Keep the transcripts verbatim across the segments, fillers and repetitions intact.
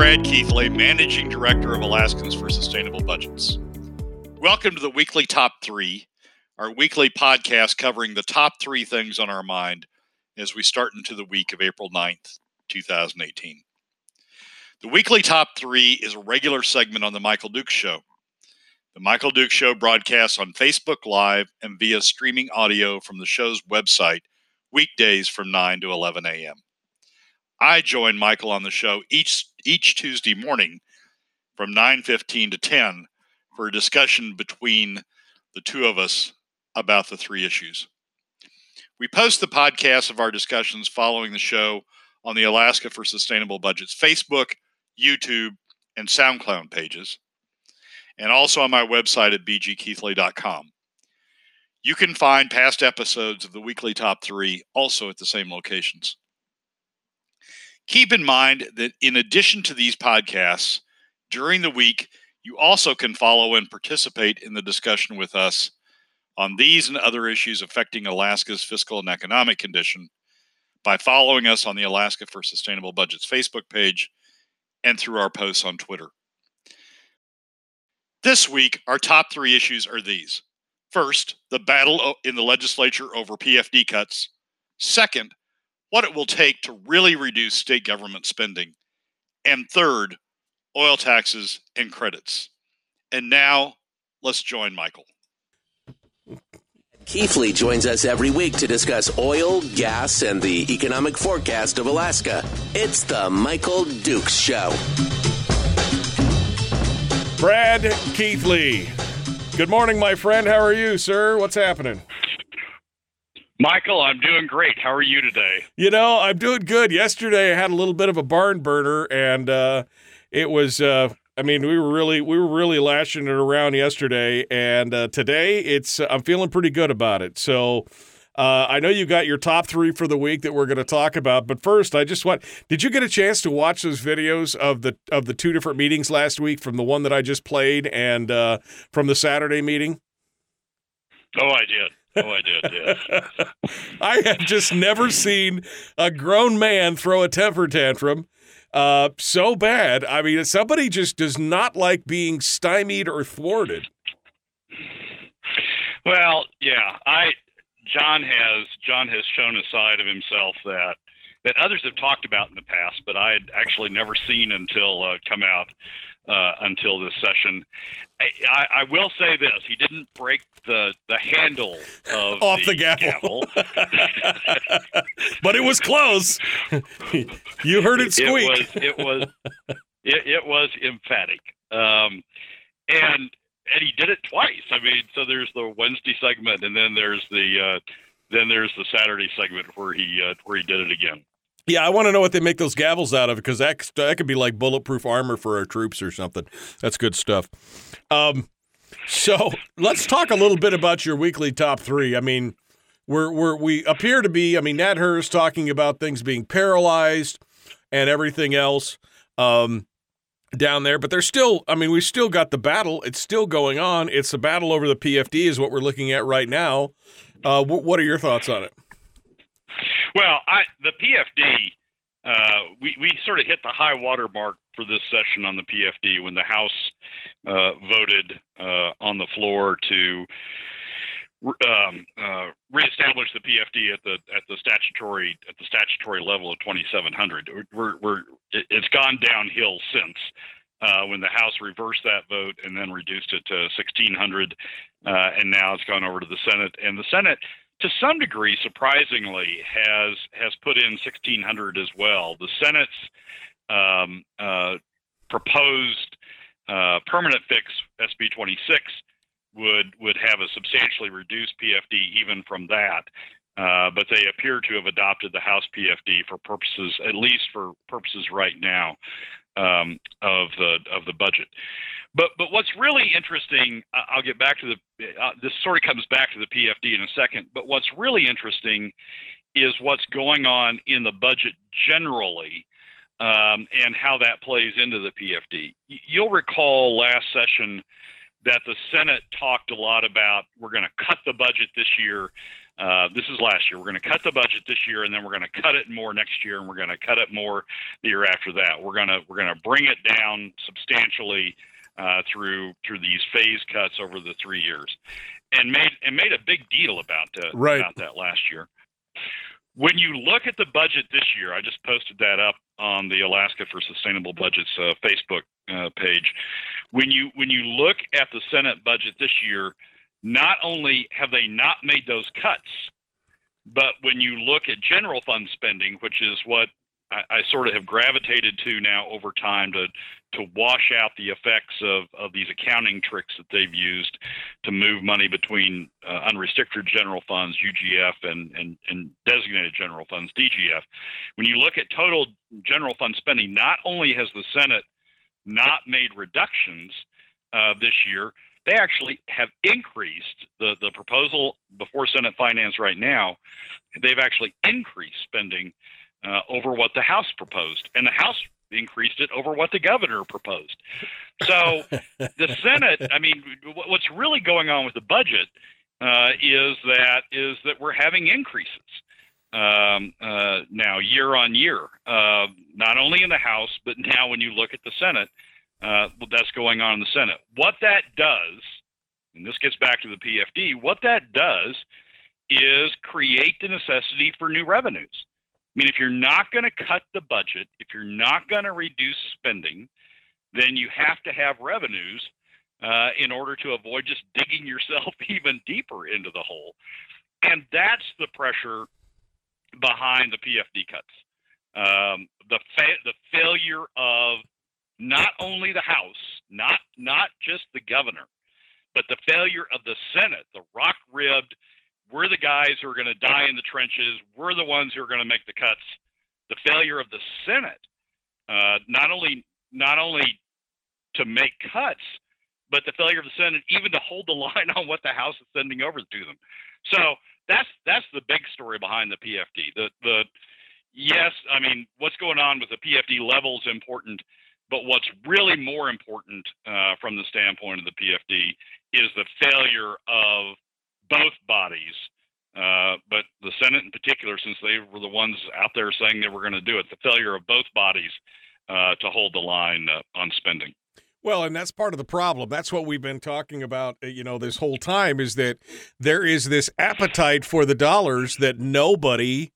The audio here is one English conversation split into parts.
Brad Keithley, Managing Director of Alaskans for Sustainable Budgets. Welcome to the Weekly Top three, our weekly podcast covering the top three things on our mind as we start into the week of April ninth, twenty eighteen. The Weekly Top three is a regular segment on The Michael Duke Show. The Michael Duke Show broadcasts on Facebook Live and via streaming audio from the show's website weekdays from nine to eleven a.m. I join Michael on the show each each Tuesday morning from nine fifteen to ten for a discussion between the two of us about the three issues. We post the podcast of our discussions following the show on the Alaska for Sustainable Budgets Facebook, YouTube, and SoundCloud pages, and also on my website at b g keithley dot com. You can find past episodes of the Weekly Top three also at the same locations. Keep in mind that in addition to these podcasts, during the week, you also can follow and participate in the discussion with us on these and other issues affecting Alaska's fiscal and economic condition by following us on the Alaska for Sustainable Budgets Facebook page and through our posts on Twitter. This week, our top three issues are these. First, the battle in the legislature over P F D cuts. Second, what it will take to really reduce state government spending. And third, oil taxes and credits. And now, let's join Michael. Keithley joins us every week to discuss oil, gas, and the economic forecast of Alaska. It's the Michael Duke Show. Brad Keithley. Good morning, my friend. How are you, sir? What's happening? Michael, I'm doing great. How are you today? You know, I'm doing good. Yesterday, I had a little bit of a barn burner, and uh, it was, uh, I mean, we were really we were really lashing it around yesterday, and uh, today, it's I'm feeling pretty good about it. So uh, I know you got your top three for the week that we're going to talk about, but first, I just want, did you get a chance to watch those videos of the, of the two different meetings last week, from the one that I just played and uh, from the Saturday meeting? Oh, I did. Oh, I did, yes. I have just never seen a grown man throw a temper tantrum uh, so bad. I mean, somebody just does not like being stymied or thwarted. Well, yeah, I John has John has shown a side of himself that that others have talked about in the past, but I had actually never seen until uh, come out. Uh, until this session. I, I, I will say this. He didn't break the, the handle of Off the, the gavel. gavel. But it was close. You heard it squeak. It was it was, it, it was emphatic. Um, and and he did it twice. I mean, so there's the Wednesday segment, and then there's the uh, then there's the Saturday segment where he uh, where he did it again. Yeah, I want to know what they make those gavels out of, because that, that could be like bulletproof armor for our troops or something. That's good stuff. Um, so let's talk a little bit about your weekly top three. I mean, we're, we're, we appear to be, I mean, Nat Herr is talking about things being paralyzed and everything else um, down there. But there's still, I mean, we've still got the battle. It's still going on. It's a battle over the P F D is what we're looking at right now. Uh, wh- what are your thoughts on it? Well, I, the P F D, uh, we, we sort of hit the high water mark for this session on the P F D when the House uh, voted uh, on the floor to um, uh, reestablish the P F D at the at the statutory at the statutory level of twenty-seven hundred. We're, we're it's gone downhill since uh, when the House reversed that vote and then reduced it to sixteen hundred, uh, and now it's gone over to the Senate, and the Senate, to some degree, surprisingly, has has put in sixteen hundred as well. The Senate's um, uh, proposed uh, permanent fix, S B twenty-six, would would have a substantially reduced P F D even from that. Uh, but they appear to have adopted the House P F D for purposes, at least for purposes right now, um, of the of the budget. But but what's really interesting, I'll get back to the, uh, this sort of comes back to the P F D in a second, but what's really interesting is what's going on in the budget generally um, and how that plays into the P F D. You'll recall last session that the Senate talked a lot about, we're going to cut the budget this year Uh, this is last year. We're going to cut the budget this year, and then we're going to cut it more next year, and we're going to cut it more the year after that. We're going to we're going to bring it down substantially uh, through through these phase cuts over the three years, and made and made a big deal about that, right. about that last year. When you look at the budget this year, I just posted that up on the Alaska for Sustainable Budgets uh, Facebook uh, page. When you when you look at the Senate budget this year, not only have they not made those cuts, but when you look at general fund spending, which is what I, I sort of have gravitated to now over time to to wash out the effects of, of these accounting tricks that they've used to move money between uh, unrestricted general funds, U G F, and, and, and designated general funds, D G F. When you look at total general fund spending, not only has the Senate not made reductions uh, this year, they actually have increased the, the proposal before Senate Finance right now. They've actually increased spending uh, over what the House proposed, and the House increased it over what the governor proposed. So the Senate, I mean, what's really going on with the budget uh, is that is that we're having increases um, uh, now year on year, uh, not only in the House, but now when you look at the Senate. Uh, that's going on in the Senate. What that does, and this gets back to the P F D, what that does is create the necessity for new revenues. I mean, if you're not going to cut the budget, if you're not going to reduce spending, then you have to have revenues uh, in order to avoid just digging yourself even deeper into the hole. And that's the pressure behind the P F D cuts. Um, the, fa- the failure of not only the House, not not just the governor, but the failure of the Senate, the rock-ribbed, we're the guys who are going to die in the trenches, we're the ones who are going to make the cuts. The failure of the Senate, uh, not only not only to make cuts, but the failure of the Senate even to hold the line on what the House is sending over to them. So that's that's the big story behind the P F D. The the yes, I mean, what's going on with the P F D level is important. But what's really more important uh, from the standpoint of the P F D is the failure of both bodies, uh, but the Senate in particular, since they were the ones out there saying they were going to do it, the failure of both bodies uh, to hold the line uh, on spending. Well, and that's part of the problem. That's what we've been talking about, you know, this whole time, is that there is this appetite for the dollars that nobody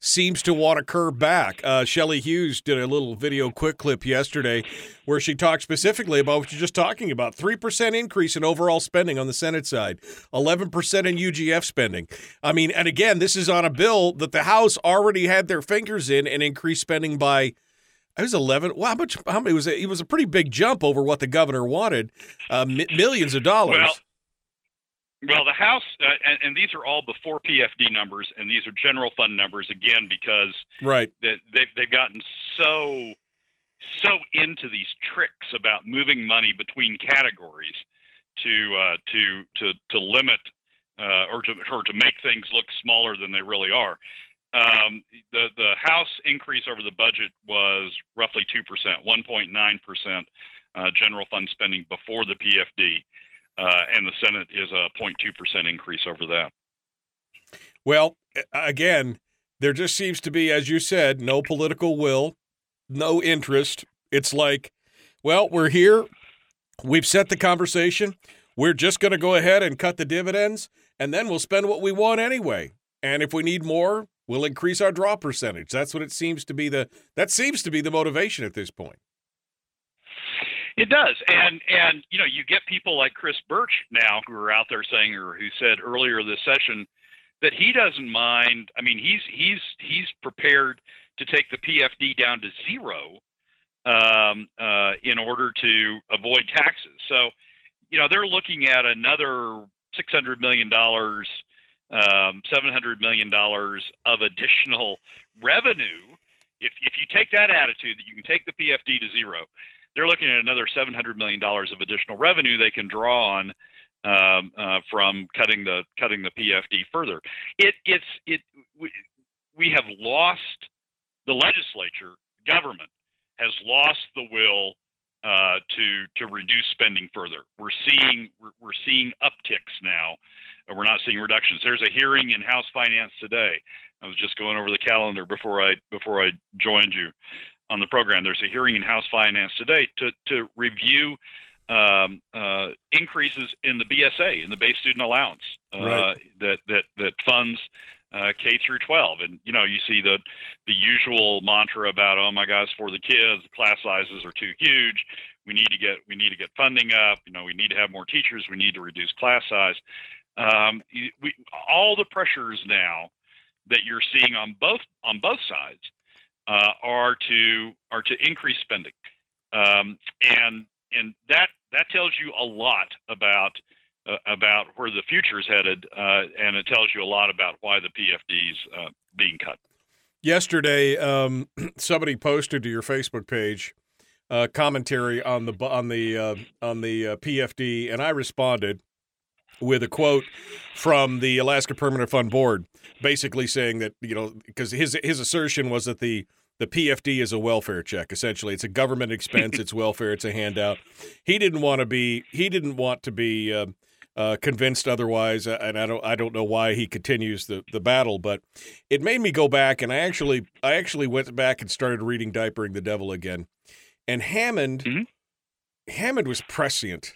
seems to want to curb back. Uh, Shelly Hughes did a little video quick clip yesterday where she talked specifically about what you're just talking about. three percent increase in overall spending on the Senate side, eleven percent in U G F spending. I mean, and again, this is on a bill that the House already had their fingers in and increased spending by, it was eleven. Well, how much? How many was it? It was a pretty big jump over what the governor wanted, uh, m- millions of dollars. Well- Well, the House, uh, and, and these are all before P F D numbers, and these are general fund numbers, again, because right. they, they've, they've gotten so so into these tricks about moving money between categories to uh, to to to limit uh, or to or to make things look smaller than they really are. Um, the the House increase over the budget was roughly two percent, one point nine percent general fund spending before the P F D. Uh, and the Senate is a zero point two percent increase over that. Well, again, there just seems to be, as you said, no political will, no interest. It's like, well, we're here. We've set the conversation. We're just going to go ahead and cut the dividends, and then we'll spend what we want anyway. And if we need more, we'll increase our draw percentage. That's what it seems to be. The that seems to be the motivation at this point. It does, and and you know you get people like Chris Birch now who are out there saying, or who said earlier this session, that he doesn't mind. I mean, he's he's he's prepared to take the P F D down to zero um, uh, in order to avoid taxes. So, you know, they're looking at another six hundred million dollars, um, seven hundred million dollars of additional revenue. If if you take that attitude that you can take the P F D to zero, they're looking at another seven hundred million dollars of additional revenue they can draw on um, uh, from cutting the cutting the P F D further. It it's it we, we have lost the legislature. Government has lost the will uh, to to reduce spending further. We're seeing we're, we're seeing upticks now we're not seeing reductions. There's a hearing in House Finance today. I was just going over the calendar before I before I joined you on the program. There's a hearing in House Finance today to to review um, uh, increases in the B S A, in the base student allowance, uh, right. that that that funds uh, K through twelve. And you know, you see the the usual mantra about, oh my gosh, for the kids, the class sizes are too huge. We need to get we need to get funding up. You know, we need to have more teachers. We need to reduce class size. Um, we, all the pressures now that you're seeing on both on both sides uh, are to are to increase spending, um, and and that that tells you a lot about uh, about where the future is headed, uh, and it tells you a lot about why the P F D's uh, being cut. Yesterday, um, somebody posted to your Facebook page uh, commentary on the on the uh, on the uh, P F D, and I responded with a quote from the Alaska Permanent Fund Board, basically saying that, you know, because his his assertion was that the, the P F D is a welfare check, essentially. It's a government expense. It's welfare. It's a handout. He didn't want to be he didn't want to be uh, uh, convinced otherwise, and I don't I don't know why he continues the, the battle. But it made me go back, and I actually I actually went back and started reading Diapering the Devil again. And Hammond mm-hmm. Hammond was prescient.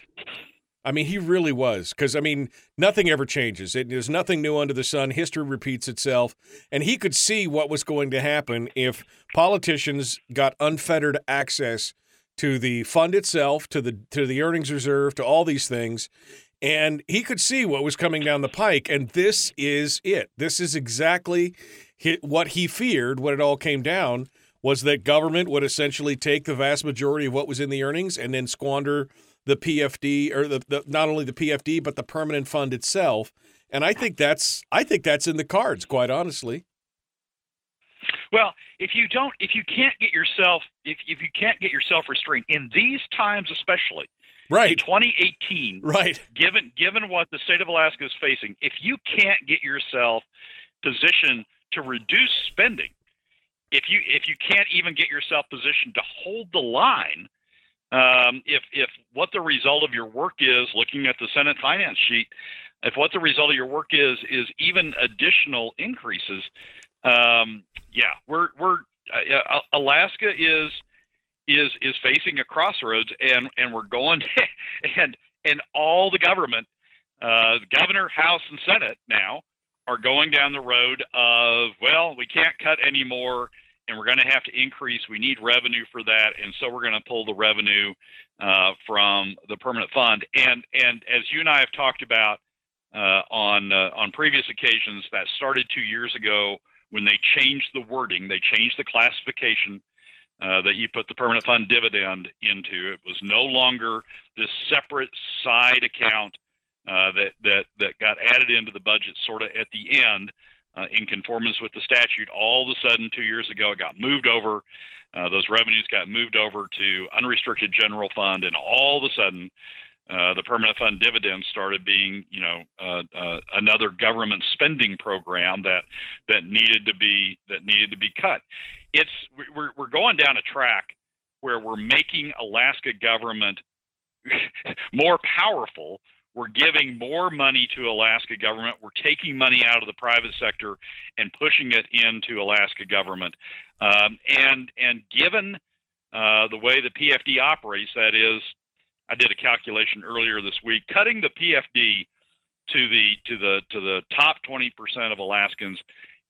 I mean, he really was, because, I mean, nothing ever changes. It, there's nothing new under the sun. History repeats itself. And he could see what was going to happen if politicians got unfettered access to the fund itself, to the to the earnings reserve, to all these things. And he could see what was coming down the pike. And this is it. This is exactly what he feared when it all came down, was that government would essentially take the vast majority of what was in the earnings and then squander the P F D, or the, the not only the P F D but the permanent fund itself, and I think that's I think that's in the cards, quite honestly. Well, if you don't, if you can't get yourself, if if you can't get yourself restrained in these times, especially right in twenty eighteen, right? Given given what the state of Alaska is facing, if you can't get yourself positioned to reduce spending, if you if you can't even get yourself positioned to hold the line. Um, if, if what the result of your work is, looking at the Senate finance sheet, if what the result of your work is, is even additional increases, um, yeah, we're, we're, uh, Alaska is, is, is facing a crossroads, and, and we're going and, and all the government, uh, the governor, House and Senate now are going down the road of, well, we can't cut anymore. And we're going to have to increase. We need revenue for that, and so we're going to pull the revenue uh, from the permanent fund. And and as you and I have talked about uh, on uh, on previous occasions, that started two years ago when they changed the wording. They changed the classification uh, that you put the permanent fund dividend into. It was no longer this separate side account uh, that that that got added into the budget sort of at the end. Uh, in conformance with the statute, all of a sudden two years ago, it got moved over. Uh, those revenues got moved over to unrestricted general fund, and all of a sudden, uh, the permanent fund dividend started being, you know, uh, uh, another government spending program that that needed to be that needed to be cut. It's we're we're going down a track where we're making Alaska government more powerful. We're giving more money to Alaska government. We're taking money out of the private sector and pushing it into Alaska government. Um, and and given uh, the way the P F D operates, that is, I did a calculation earlier this week, cutting the P F D to the to the to the top twenty percent of Alaskans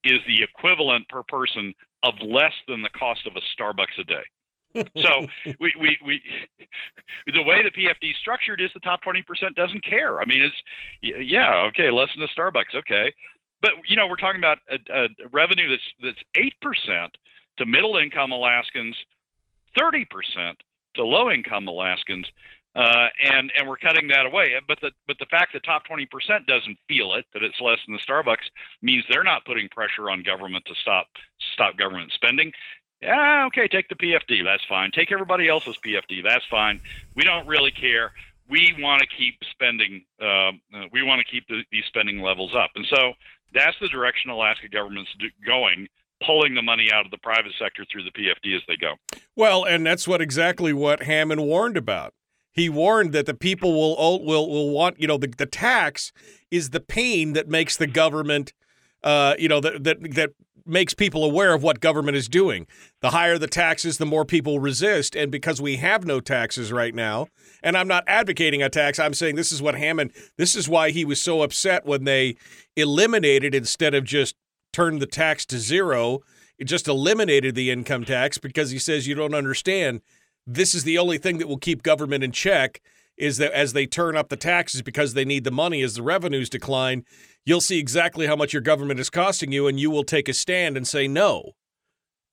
is the equivalent per person of less than the cost of a Starbucks a day. So we, we we the way the P F D is structured is the top twenty percent doesn't care. I mean, it's yeah, okay, less than a Starbucks, okay, but you know we're talking about a, a revenue that's that's eight percent to middle income Alaskans, thirty percent to low income Alaskans, uh, and and we're cutting that away. But the but the fact that top twenty percent doesn't feel it, that it's less than the Starbucks, means they're not putting pressure on government to stop stop government spending. Yeah, okay, take the P F D, that's fine. Take everybody else's P F D, that's fine. We don't really care. We want to keep spending, uh, we want to keep the, these spending levels up. And so that's the direction Alaska government's going, pulling the money out of the private sector through the P F D as they go. Well, and that's what exactly what Hammond warned about. He warned that the people will will will want, you know, the, the tax is the pain that makes the government, uh, you know, that that that makes people aware of what government is doing. The higher the taxes, the more people resist. And because we have no taxes right now, and I'm not advocating a tax, I'm saying this is what Hammond, this is why he was so upset when they eliminated, instead of just turn the tax to zero, it just eliminated the income tax, because he says, you don't understand. This is the only thing that will keep government in check, is that as they turn up the taxes because they need the money, as the revenues decline, you'll see exactly how much your government is costing you, and you will take a stand and say no.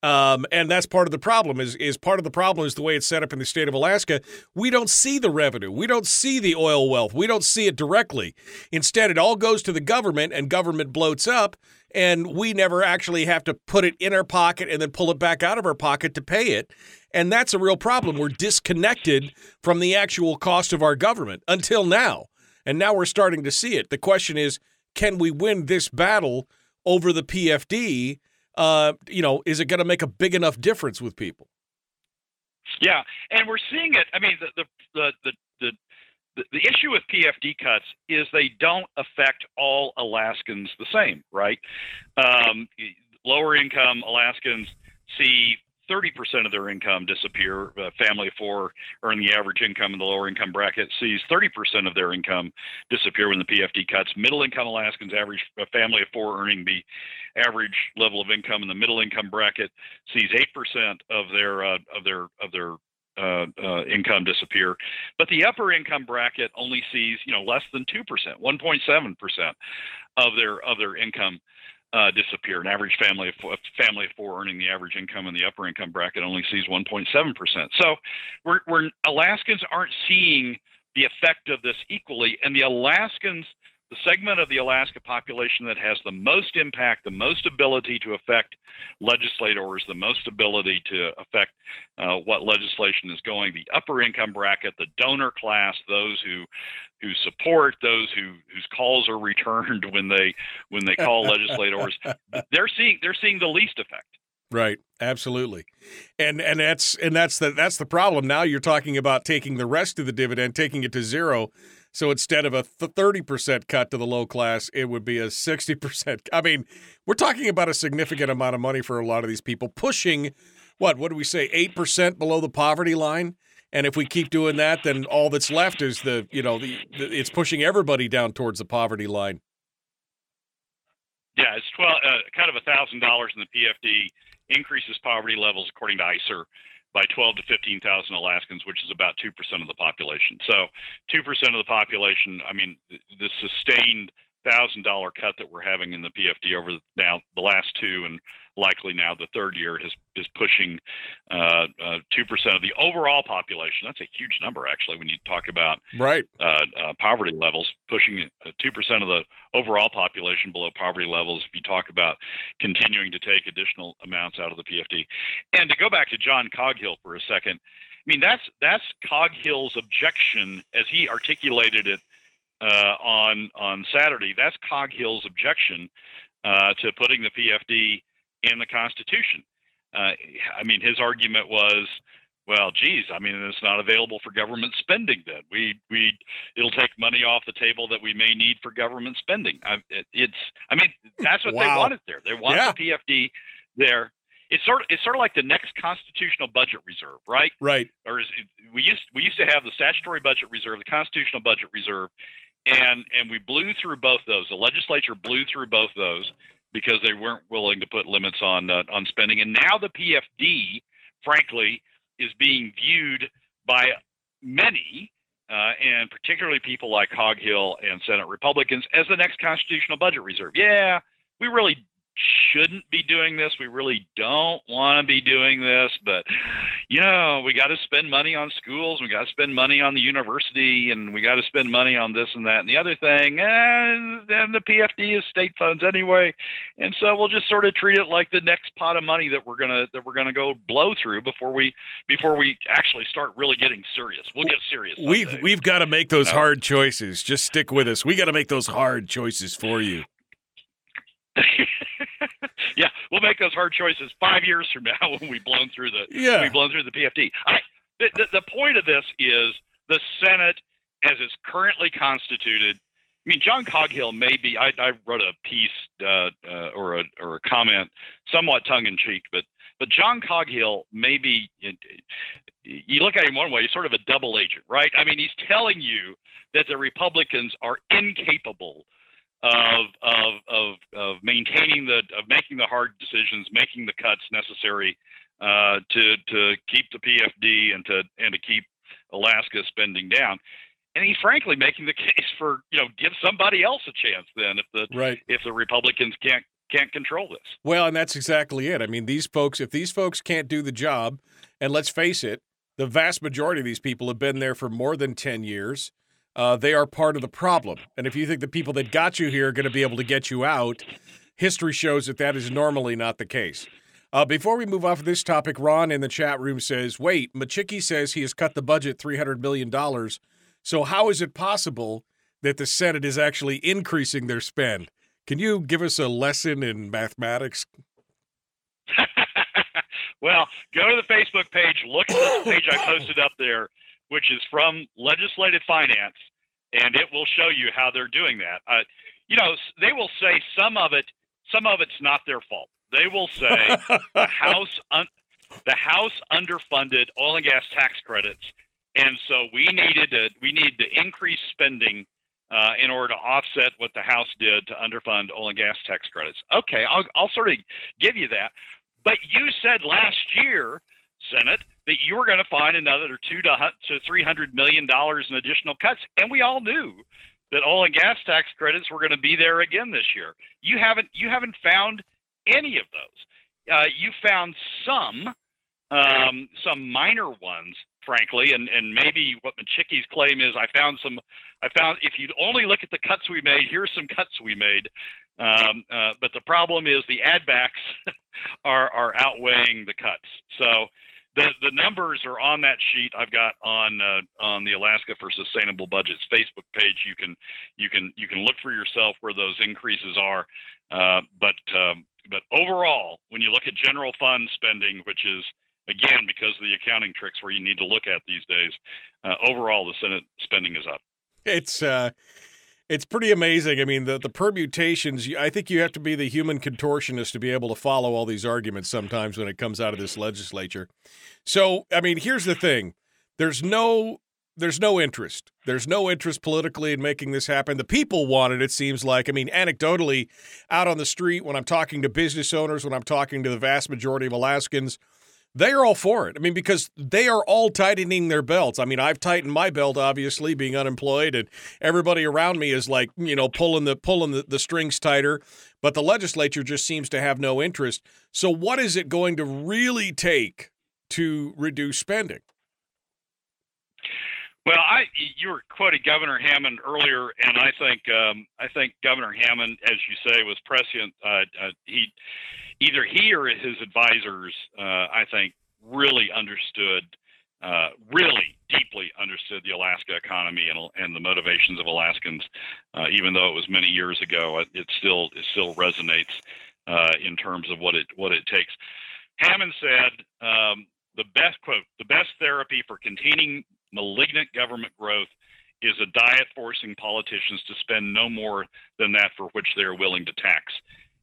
Um, and that's part of the problem, is, is part of the problem is the way it's set up in the state of Alaska. We don't see the revenue. We don't see the oil wealth. We don't see it directly. Instead, it all goes to the government, and government bloats up, and we never actually have to put it in our pocket and then pull it back out of our pocket to pay it. And that's a real problem. We're disconnected from the actual cost of our government until now. And now we're starting to see it. The question is, can we win this battle over the P F D? Uh, you know, is it going to make a big enough difference with people? Yeah, and we're seeing it. I mean, the the the the, the, the issue with P F D cuts is they don't affect all Alaskans the same, right? Um, lower income Alaskans see thirty percent of their income disappear. A family of four earn the average income in the lower income bracket sees thirty percent of their income disappear when the P F D cuts. Middle income Alaskans, average a family of four earning the average level of income in the middle income bracket sees eight percent of their uh, of their of their Uh, uh, income disappear, but the upper income bracket only sees, you know, less than two percent, one point seven percent of their of their income uh, disappear. An average family of four, a family of four earning the average income in the upper income bracket only sees one point seven percent. So, we're, we're Alaskans aren't seeing the effect of this equally, and the Alaskans, the segment of the Alaska population that has the most impact, the most ability to affect legislators, the most ability to affect uh, what legislation is going, the upper income bracket, the donor class, those who who support, those who whose calls are returned when they when they call legislators, they're seeing they're seeing the least effect. Right, absolutely, and and that's and that's the that's the problem. Now you're talking about taking the rest of the dividend, taking it to zero. So instead of a thirty percent cut to the low class, it would be a sixty percent. I mean, we're talking about a significant amount of money for a lot of these people, pushing, what, what do we say, eight percent below the poverty line? And if we keep doing that, then all that's left is the, you know, the, the it's pushing everybody down towards the poverty line. Yeah, it's twelve, uh, kind of one thousand dollars in the P F D, increases poverty levels, according to ICER, by twelve to fifteen thousand Alaskans, which is about two percent of the population. So two percent of the population, I mean, the sustained one thousand dollars cut that we're having in the P F D over now the last two and likely now the third year is, is pushing uh, uh, two percent of the overall population. That's a huge number, actually, when you talk about right. uh, uh, poverty levels, pushing two percent of the overall population below poverty levels if you talk about continuing to take additional amounts out of the P F D. And to go back to John Coghill for a second, I mean, that's that's Coghill's objection as he articulated it Uh, on on Saturday. That's Coghill's objection uh, to putting the P F D in the Constitution. Uh, I mean, his argument was, well, geez, I mean, it's not available for government spending. Then we we it'll take money off the table that we may need for government spending. I, it, it's I mean, that's what wow. they wanted there. They wanted yeah. the P F D there. It's sort of, it's sort of like the next constitutional budget reserve, right? Right. Or is it, we used we used to have the statutory budget reserve, the constitutional budget reserve. And and we blew through both those. The legislature blew through both those because they weren't willing to put limits on uh, on spending. And now the P F D, frankly, is being viewed by many, uh, and particularly people like Coghill and Senate Republicans, as the next constitutional budget reserve. Yeah, we really shouldn't be doing this. We really don't want to be doing this, but you know, we got to spend money on schools. We got to spend money on the university, and we got to spend money on this and that and the other thing. And then the P F D is state funds anyway, and so we'll just sort of treat it like the next pot of money that we're gonna that we're gonna go blow through before we before we actually start really getting serious. We'll get serious. We've someday. we've got to make those hard choices. Just stick with us. We got to make those hard choices for you. Yeah, we'll make those hard choices five years from now when we've blown through the yeah. we've blown through the P F D. I, the, the, the point of this is the Senate, as it's currently constituted, I mean, John Coghill may be, I, I wrote a piece uh, uh, or, a, or a comment, somewhat tongue-in-cheek, but but John Coghill may be, you look at him one way, he's sort of a double agent, right? I mean, he's telling you that the Republicans are incapable of of of, of maintaining the, of making the hard decisions, making the cuts necessary uh, to to keep the P F D and to and to keep Alaska spending down. And he's frankly making the case for, you know, give somebody else a chance then if the right. if the Republicans can't can't control this. Well, and that's exactly it. I mean, these folks, if these folks can't do the job, and let's face it, the vast majority of these people have been there for more than ten years. Uh, they are part of the problem. And if you think the people that got you here are going to be able to get you out, history shows that that is normally not the case. Uh, before we move off of this topic, Ron in the chat room says, wait, Machiki says he has cut the budget three hundred million dollars. So how is it possible that the Senate is actually increasing their spend? Can you give us a lesson in mathematics? Well, go to the Facebook page, look at the page I posted up there, which is from Legislative Finance, and it will show you how they're doing that. Uh, you know, they will say some of it, some of it's not their fault. They will say the House, un- the House underfunded oil and gas tax credits. And so we needed to we needed to increase spending uh, in order to offset what the House did to underfund oil and gas tax credits. Okay, I'll I'll sort of give you that. But you said last year, Senate, that you were going to find another two to three hundred million dollars in additional cuts, and we all knew that oil and gas tax credits were going to be there again this year. You haven't you haven't found any of those. Uh, you found some. Um, some minor ones, frankly, and, and maybe what Machiki's claim is, I found some, I found if you'd only look at the cuts we made, here's some cuts we made. Um, uh, but the problem is the add backs are, are outweighing the cuts. So the, the numbers are on that sheet I've got on, uh, on the Alaska for Sustainable Budgets Facebook page. You can, you can, you can look for yourself where those increases are. Uh, but, um, but overall, when you look at general fund spending, which is, again, because of the accounting tricks where you need to look at these days, uh, overall the Senate spending is up. It's uh, it's pretty amazing. I mean, the, the permutations, I think you have to be the human contortionist to be able to follow all these arguments sometimes when it comes out of this legislature. So, I mean, here's the thing. There's no, there's no interest. There's no interest politically in making this happen. The people want it, it seems like. I mean, anecdotally, out on the street, when I'm talking to business owners, when I'm talking to the vast majority of Alaskans, they are all for it. I mean, because they are all tightening their belts. I mean, I've tightened my belt, obviously, being unemployed, and everybody around me is like, you know, pulling the pulling the, the strings tighter. But the legislature just seems to have no interest. So what is it going to really take to reduce spending? Well, I you were quoting Governor Hammond earlier, and I think um, I think Governor Hammond, as you say, was prescient. Uh, uh, he. Either he or his advisors, uh, I think, really understood, uh, really deeply understood the Alaska economy and, and the motivations of Alaskans. Uh, even though it was many years ago, it still it still resonates uh, in terms of what it what it takes. Hammond said, um, "The best quote, the best therapy for containing malignant government growth is a diet forcing politicians to spend no more than that for which they are willing to tax."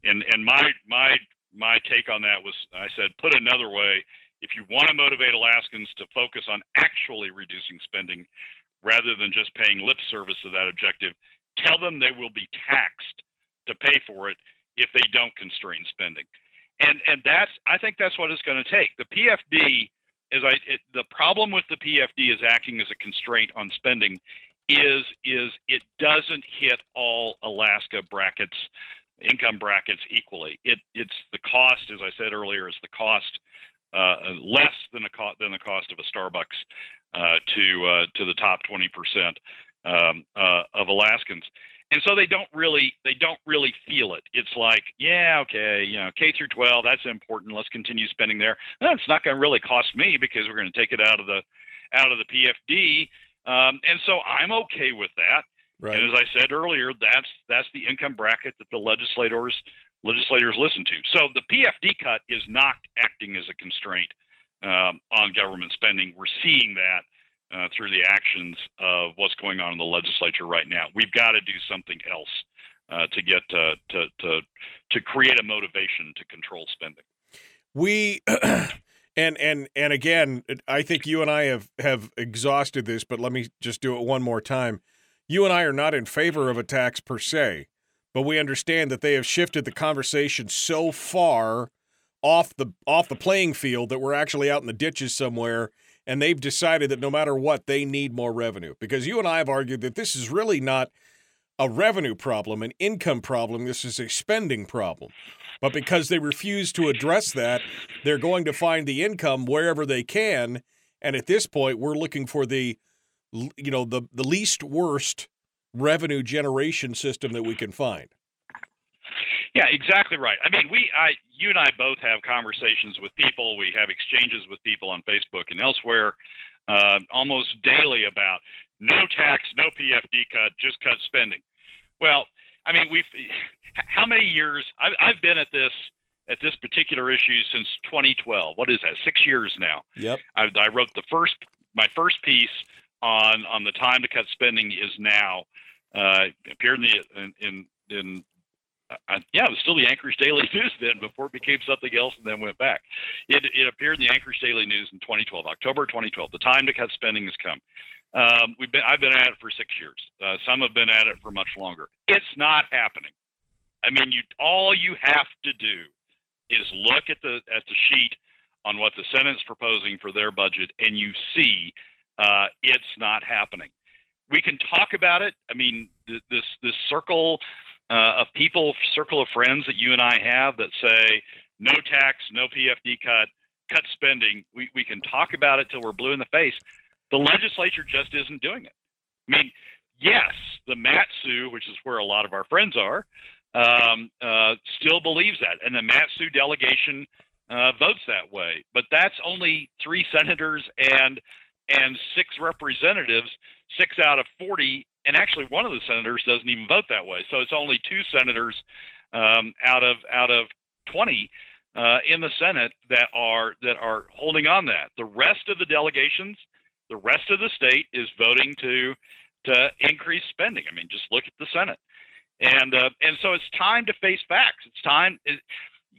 And and my my My take on that was, I said, put another way, if you want to motivate Alaskans to focus on actually reducing spending rather than just paying lip service to that objective, tell them they will be taxed to pay for it if they don't constrain spending. And and that's, I think that's what it's going to take. The P F D, is I, it, the problem with the P F D is acting as a constraint on spending is, is it doesn't hit all Alaska brackets. Income brackets equally. It it's the cost, as I said earlier, is the cost uh, less than the cost than the cost of a Starbucks uh, to uh, to the top twenty percent um, uh, of Alaskans, and so they don't really they don't really feel it. It's like, yeah, okay, you know, K through twelve, that's important. Let's continue spending there. No, it's not going to really cost me because we're going to take it out of the out of the P F D, um, and so I'm okay with that. Right. And as I said earlier, that's that's the income bracket that the legislators legislators listen to. So the P F D cut is not acting as a constraint um, on government spending. We're seeing that uh, through the actions of what's going on in the legislature right now. We've got to do something else uh, to get uh, to to to create a motivation to control spending. We and and and again, I think you and I have have exhausted this, but let me just do it one more time. You and I are not in favor of a tax per se, but we understand that they have shifted the conversation so far off the off the playing field that we're actually out in the ditches somewhere, and they've decided that no matter what, they need more revenue. Because you and I have argued that this is really not a revenue problem, an income problem. This is a spending problem. But because they refuse to address that, they're going to find the income wherever they can. And at this point, we're looking for the you know, the, the least worst revenue generation system that we can find. Yeah, exactly right. I mean, we, I, you and I both have conversations with people. We have exchanges with people on Facebook and elsewhere uh, almost daily about no tax, no P F D cut, just cut spending. Well, I mean, we've, how many years, I've, I've been at this, at this particular issue since twenty twelve. What is that? Six years now. Yep. I, I wrote the first, my first piece on on the time to cut spending is now, uh, appeared in the, in, in, in uh, yeah, it was still the Anchorage Daily News then before it became something else and then went back. It it appeared in the Anchorage Daily News in twenty twelve, October twenty twelve. The time to cut spending has come. Um, we've been, I've been at it for six years. Uh, some have been at it for much longer. It's not happening. I mean, you, all you have to do is look at the, at the sheet on what the Senate's proposing for their budget, and you see Uh, it's not happening. We can talk about it. I mean, th- this this circle uh, of people, circle of friends that you and I have that say no tax, no P F D cut, cut spending. We we can talk about it till we're blue in the face. The legislature just isn't doing it. I mean, yes, the MATSU, which is where a lot of our friends are, um, uh, still believes that, and the MATSU delegation uh, votes that way. But that's only three senators and and six representatives, six out of forty, and actually one of the senators doesn't even vote that way. So it's only two senators um, out of out of twenty uh, in the Senate that are that are holding on that. The rest of the delegations, the rest of the state is voting to to increase spending. I mean, just look at the Senate, and uh, and so it's time to face facts. It's time, it,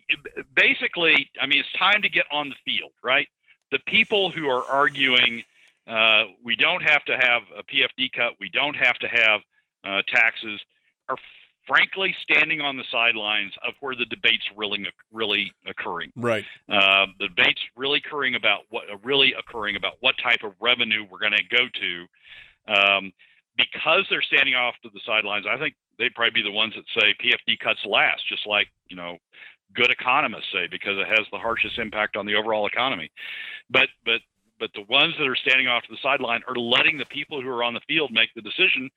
it, basically. I mean, it's time to get on the field, right? The people who are arguing. Uh, we don't have to have a P F D cut. We don't have to have uh, taxes. Are frankly standing on the sidelines of where the debate's really, really occurring. Right. Uh, the debate's really occurring about what really occurring about what type of revenue we're going to go to, um, because they're standing off to the sidelines. I think they'd probably be the ones that say P F D cuts last, just like you know, good economists say, because it has the harshest impact on the overall economy. But but. But the ones that are standing off to the sideline are letting the people who are on the field make the decision.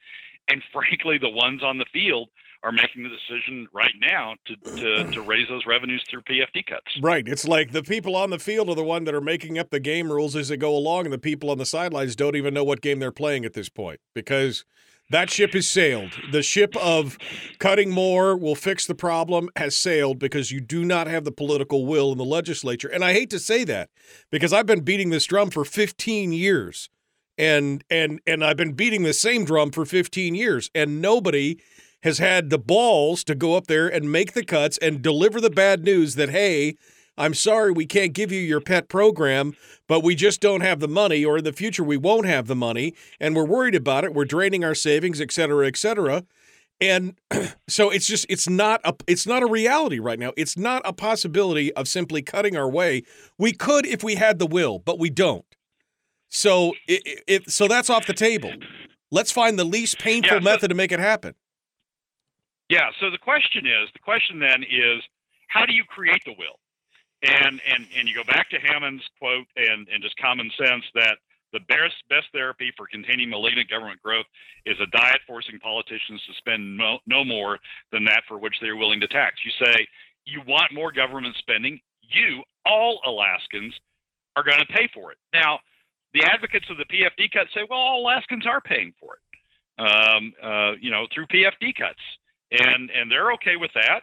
And frankly, the ones on the field are making the decision right now to, to, to raise those revenues through P F D cuts. Right. It's like the people on the field are the ones that are making up the game rules as they go along, and the people on the sidelines don't even know what game they're playing at this point because that ship has sailed. The ship of cutting more will fix the problem has sailed because you do not have the political will in the legislature. And I hate to say that because I've been beating this drum for fifteen years. And and and I've been beating the same drum for fifteen years, and nobody has had the balls to go up there and make the cuts and deliver the bad news that, hey, I'm sorry we can't give you your pet program, but we just don't have the money, or in the future we won't have the money, and we're worried about it. We're draining our savings, et cetera, et cetera. And so it's just it's not a it's not a reality right now. It's not a possibility of simply cutting our way. We could if we had the will, but we don't. So it, it, so that's off the table. Let's find the least painful yeah, so, method to make it happen. Yeah, so the question is, the question then is, how do you create the will? And and, and you go back to Hammond's quote and, and just common sense that the best, best therapy for containing malignant government growth is a diet forcing politicians to spend no, no more than that for which they're willing to tax. You say, you want more government spending, you, all Alaskans, are going to pay for it. Now, the advocates of the P F D cuts say, well, all Alaskans are paying for it, um, uh, you know, through P F D cuts. And and they're okay with that.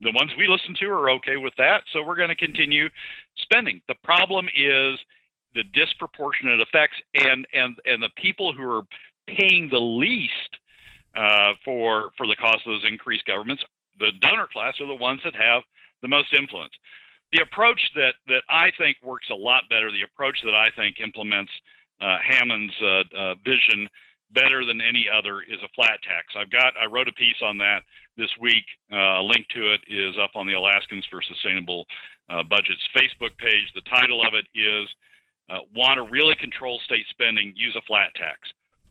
The ones we listen to are okay with that. So we're going to continue spending. The problem is the disproportionate effects, and and and the people who are paying the least uh, for for the cost of those increased governments, the donor class, are the ones that have the most influence. The approach that that I think works a lot better, the approach that I think implements uh, Hammond's uh, uh, vision better than any other, is a flat tax. I've got I wrote a piece on that this week. Uh, a link to it is up on the Alaskans for Sustainable uh, Budgets Facebook page. The title of it is uh, "Want to Really Control State Spending? Use a Flat Tax."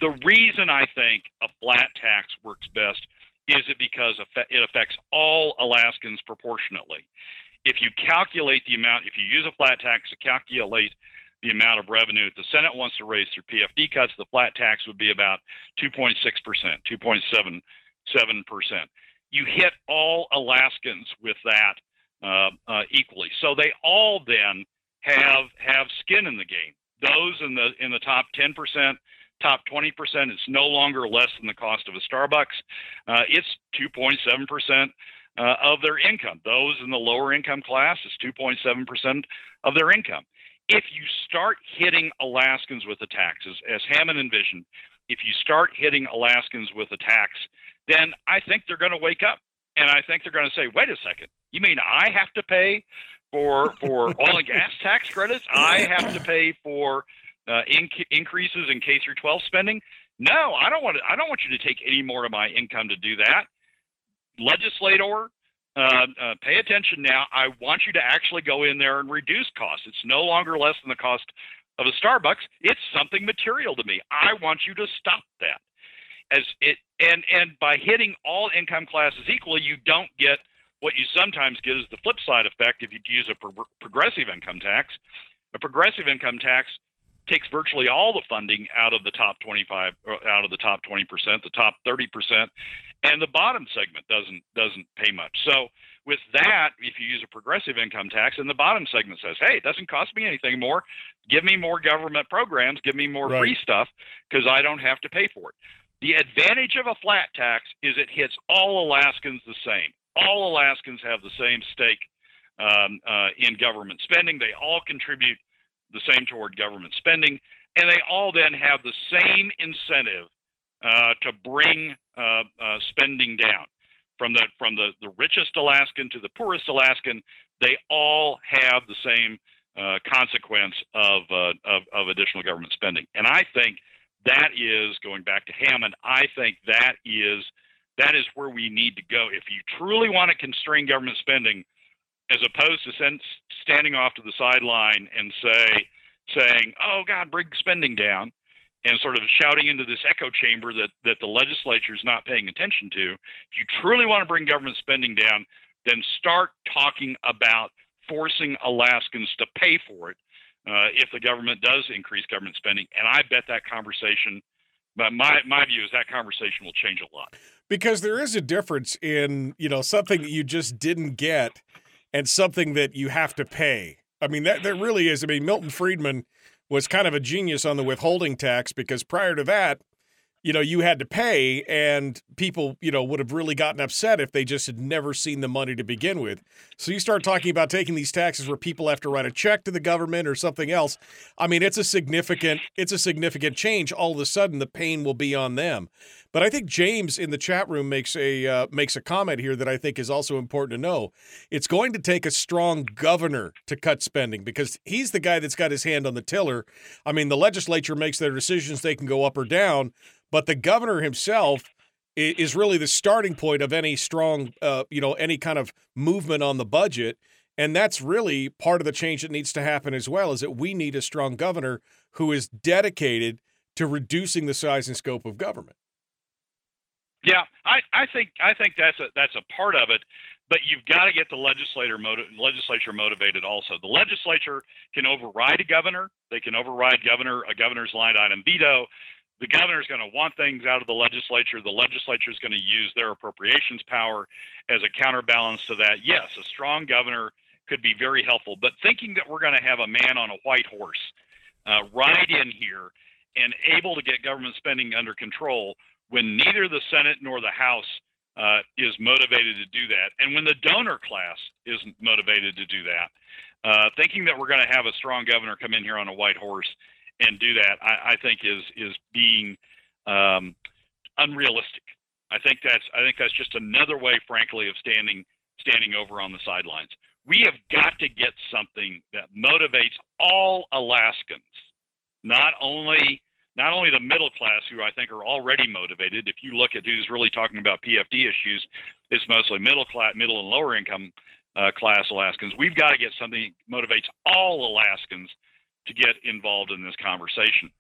The reason I think a flat tax works best is it because it affects all Alaskans proportionately. If you calculate the amount, if you use a flat tax to calculate the amount of revenue that the Senate wants to raise through P F D cuts, the flat tax would be about two point six percent, two point seven seven percent. You hit all Alaskans with that uh, uh, equally. So they all then have have skin in the game. Those in the in the top ten percent, top twenty percent, it's no longer less than the cost of a Starbucks. Uh, it's two point seven percent. Uh, of their income. Those in the lower income class is two point seven percent of their income. If you start hitting Alaskans with the taxes, as Hammond envisioned, if you start hitting Alaskans with a tax, then I think they're going to wake up, and I think they're going to say, "Wait a second, you mean I have to pay for for oil and gas tax credits? I have to pay for uh, in- increases in K through twelve spending? No, I don't want to, I don't want you to take any more of my income to do that." Legislator, uh, uh, pay attention now. I want you to actually go in there and reduce costs. It's no longer less than the cost of a Starbucks. It's something material to me. I want you to stop that. As it and and by hitting all income classes equally, you don't get what you sometimes get is the flip side effect. If you use a pro- progressive income tax, a progressive income tax takes virtually all the funding out of the top twenty-five, out of the top twenty percent, the top thirty percent, and the bottom segment doesn't doesn't pay much. So with that, if you use a progressive income tax, and the bottom segment says, "Hey, it doesn't cost me anything more. Give me more government programs. Give me more right. free stuff because I don't have to pay for it." The advantage of a flat tax is it hits all Alaskans the same. All Alaskans have the same stake um, uh, in government spending. They all contribute the same toward government spending, and they all then have the same incentive uh, to bring uh, uh, spending down. From the from the, the richest Alaskan to the poorest Alaskan, they all have the same uh, consequence of, uh, of of additional government spending. And I think that is, going back to Hammond, I think that is that is where we need to go. If you truly want to constrain government spending, as opposed to send, standing off to the sideline and say, saying, "Oh God, bring spending down," and sort of shouting into this echo chamber that, that the legislature is not paying attention to. If you truly want to bring government spending down, then start talking about forcing Alaskans to pay for it uh, if the government does increase government spending. And I bet that conversation, but my, my view is that conversation will change a lot. Because there is a difference in, you know, something that you just didn't get and something that you have to pay. I mean, that there really is. I mean, Milton Friedman was kind of a genius on the withholding tax, because prior to that, you know, you had to pay, and people, you know, would have really gotten upset if they just had never seen the money to begin with. So you start talking about taking these taxes where people have to write a check to the government or something else. I mean, it's a significant, it's a significant change. All of a sudden, the pain will be on them. But I think James in the chat room makes a uh, makes a comment here that I think is also important to know. It's going to take a strong governor to cut spending, because he's the guy that's got his hand on the tiller. I mean, the legislature makes their decisions; they can go up or down, but the governor himself is really the starting point of any strong, uh, you know, any kind of movement on the budget. And that's really part of the change that needs to happen as well, is that we need a strong governor who is dedicated to reducing the size and scope of government. Yeah, I, I think I think that's a that's a part of it, but you've got to get the legislator motiv- legislature motivated also. The legislature can override a governor; they can override governor a governor's line item veto. The governor's going to want things out of the legislature. The legislature is going to use their appropriations power as a counterbalance to that. Yes, a strong governor could be very helpful, but thinking that we're going to have a man on a white horse uh, ride in here and able to get government spending under control, when neither the Senate nor the House uh, is motivated to do that, and when the donor class isn't motivated to do that, uh, thinking that we're going to have a strong governor come in here on a white horse and do that, I, I think is is being um, unrealistic. I think that's I think that's just another way, frankly, of standing standing over on the sidelines. We have got to get something that motivates all Alaskans, not only not only the middle class, who I think are already motivated. If you look at who's really talking about P F D issues, it's mostly middle class, middle and lower income uh, class Alaskans. We've got to get something that motivates all Alaskans to get involved in this conversation,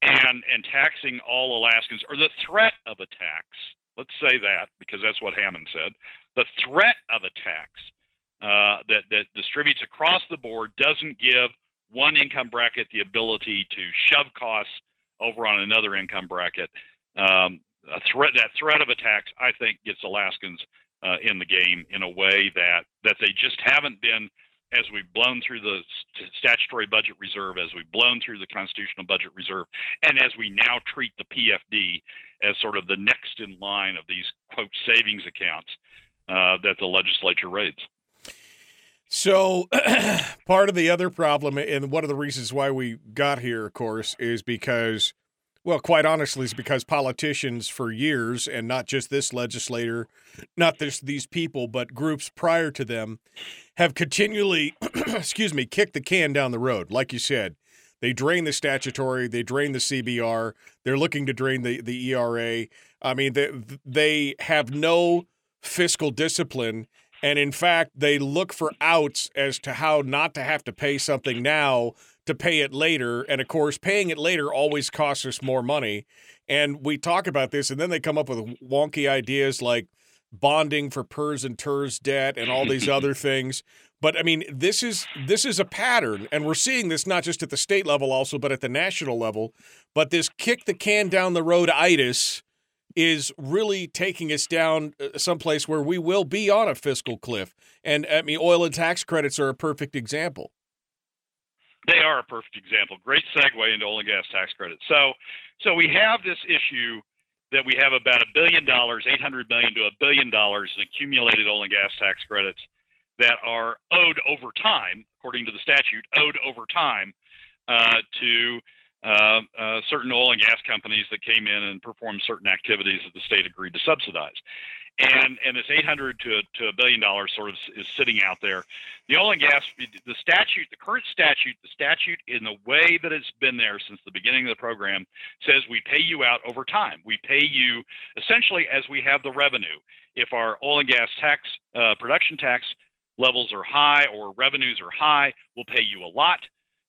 and and taxing all Alaskans, or the threat of a tax. Let's say that, because that's what Hammond said. The threat of a tax uh, that, that distributes across the board doesn't give one income bracket the ability to shove costs over on another income bracket. Um, a threat, that threat of a tax, I think, gets Alaskans uh, in the game in a way that, that they just haven't been, as we've blown through the st- statutory budget reserve, as we've blown through the constitutional budget reserve, and as we now treat the P F D as sort of the next in line of these, quote, savings accounts uh, that the legislature raids. So part of the other problem, and one of the reasons why we got here, of course, is because, well, quite honestly, is because politicians for years, and not just this legislator, not just these people, but groups prior to them, have continually, excuse me, kicked the can down the road. Like you said, they drain the statutory, they drain the C B R, they're looking to drain the, the E R A. I mean, they, they have no fiscal discipline. And in fact, they look for outs as to how not to have to pay something now to pay it later. And of course, paying it later always costs us more money. And we talk about this, and then they come up with wonky ideas like bonding for P E R S and T E R S debt and all these other things. But I mean, this is this is a pattern, and we're seeing this not just at the state level also, but at the national level. But this kick the can down the road-itis is really taking us down someplace where we will be on a fiscal cliff. And, I mean, oil and tax credits are a perfect example. They are a perfect example. Great segue into oil and gas tax credits. So so we have this issue that we have about a billion dollars, eight hundred million dollars to a billion dollars in accumulated oil and gas tax credits that are owed over time, according to the statute, owed over time uh, to Uh, uh, certain oil and gas companies that came in and performed certain activities that the state agreed to subsidize. And and this eight hundred to to a billion dollars sort of is sitting out there. The oil and gas, the statute, the current statute, the statute in the way that it's been there since the beginning of the program says we pay you out over time. We pay you essentially as we have the revenue. If our oil and gas tax, uh, production tax levels are high or revenues are high, we'll pay you a lot.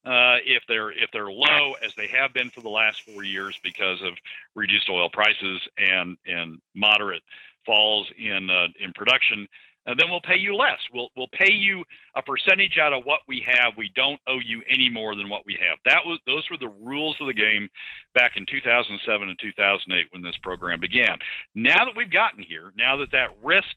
Uh, if they're if they're low, as they have been for the last four years because of reduced oil prices and and moderate falls in uh, in production, uh, then we'll pay you less. We'll we'll pay you a percentage out of what we have. We don't owe you any more than what we have. That was those were the rules of the game back in two thousand seven and two thousand eight when this program began. Now that we've gotten here, now that that risk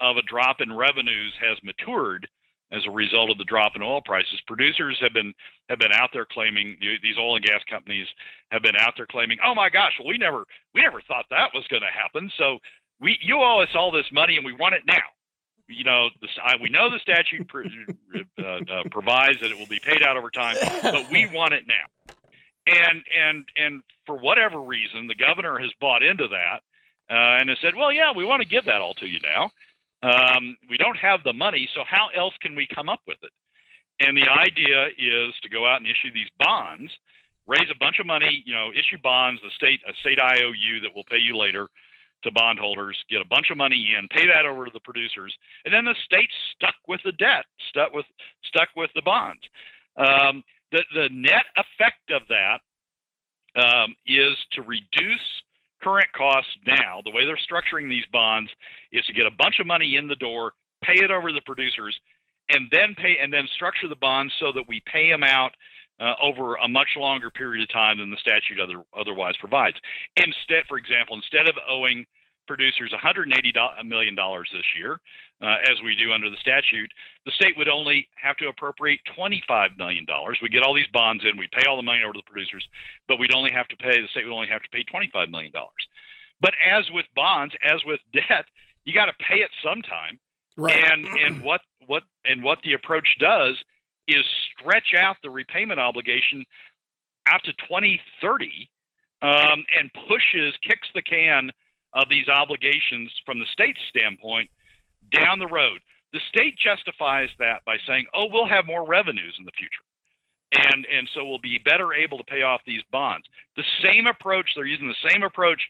of a drop in revenues has matured as a result of the drop in oil prices, producers have been have been out there claiming, these oil and gas companies have been out there claiming, oh my gosh, well, we never we never thought that was going to happen. So we you owe us all this money and we want it now. You know, the, I, we know the statute pr- uh, uh, provides that it will be paid out over time, but we want it now. And and and for whatever reason, the governor has bought into that uh, and has said, well, yeah, we want to give that all to you now. Um, we don't have the money, so how else can we come up with it? And the idea is to go out and issue these bonds, raise a bunch of money, you know, issue bonds, the state, a state I O U that will pay you later to bondholders, get a bunch of money in, pay that over to the producers, and then the state's stuck with the debt, stuck with stuck with the bonds. Um, the, the net effect of that um, is to reduce current costs now. The way they're structuring these bonds is to get a bunch of money in the door, pay it over to the producers, and then pay and then structure the bonds so that we pay them out uh, over a much longer period of time than the statute other, otherwise provides. Instead, for example, instead of owing producers one hundred eighty million dollars this year, uh, as we do under the statute, the state would only have to appropriate twenty-five million dollars. We get all these bonds in, we pay all the money over to the producers, but we'd only have to pay, the state would only have to pay twenty-five million dollars. But as with bonds, as with debt, you got to pay it sometime. Right. And and what what and what the approach does is stretch out the repayment obligation out to twenty thirty, um, and pushes, kicks the can of these obligations from the state's standpoint down the road. The state justifies that by saying, oh, we'll have more revenues in the future. And and so we'll be better able to pay off these bonds. The same approach, they're using the same approach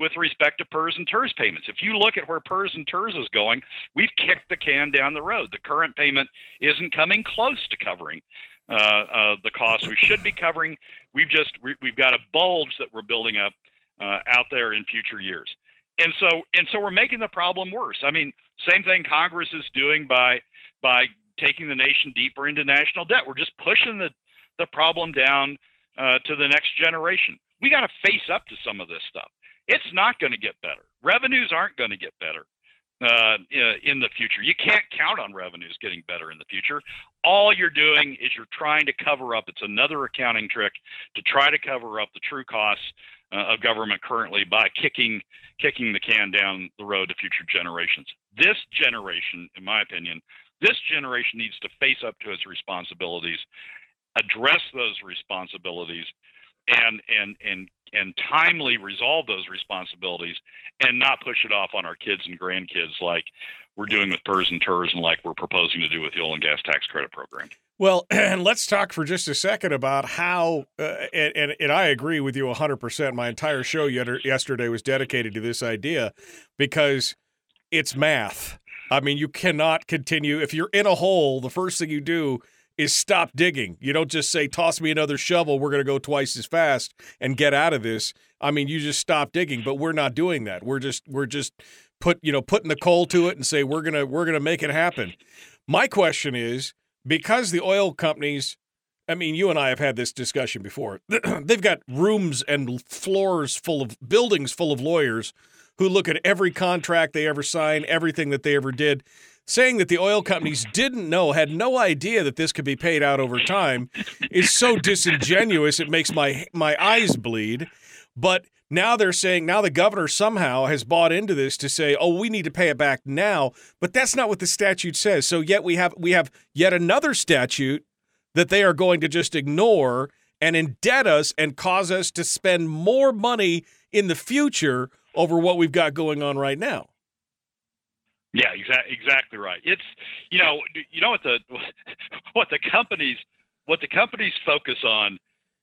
with respect to P E R S and T E R S payments. If you look at where P E R S and T E R S is going, we've kicked the can down the road. The current payment isn't coming close to covering uh, uh, the costs we should be covering. We've just, we, we've got a bulge that we're building up uh, out there in future years. And so, and so we're making the problem worse. I mean, same thing Congress is doing by, by taking the nation deeper into national debt. We're just pushing the, the problem down uh, to the next generation. We got to face up to some of this stuff. It's not going to get better. Revenues aren't going to get better uh, in the future. You can't count on revenues getting better in the future. All you're doing is you're trying to cover up. It's another accounting trick to try to cover up the true costs uh, of government currently by kicking kicking the can down the road to future generations. This generation, in my opinion, this generation needs to face up to its responsibilities, address those responsibilities, and and and and timely resolve those responsibilities, and not push it off on our kids and grandkids like we're doing with P E R S and T E R S and like we're proposing to do with the oil and gas tax credit program. Well, and let's talk for just a second about how, uh, and, and I agree with you one hundred percent. My entire show yesterday was dedicated to this idea because it's math. I mean, you cannot continue. If you're in a hole, the first thing you do is stop digging. You don't just say, toss me another shovel, we're going to go twice as fast and get out of this. I mean, you just stop digging, but we're not doing that. We're just we're just put, you know, putting the coal to it and say we're going to we're going to make it happen. My question is, because the oil companies, I mean, you and I have had this discussion before. They've got rooms and floors full of buildings full of lawyers who look at every contract they ever signed, everything that they ever did, saying that the oil companies didn't know, had no idea that this could be paid out over time is so disingenuous it makes my my eyes bleed. But now they're saying, now the governor somehow has bought into this to say, oh, we need to pay it back now. But that's not what the statute says. So yet we have we have yet another statute that they are going to just ignore and indebt us and cause us to spend more money in the future over what we've got going on right now. Yeah, exactly, exactly right. It's, you know, you know what the what the companies what the companies focus on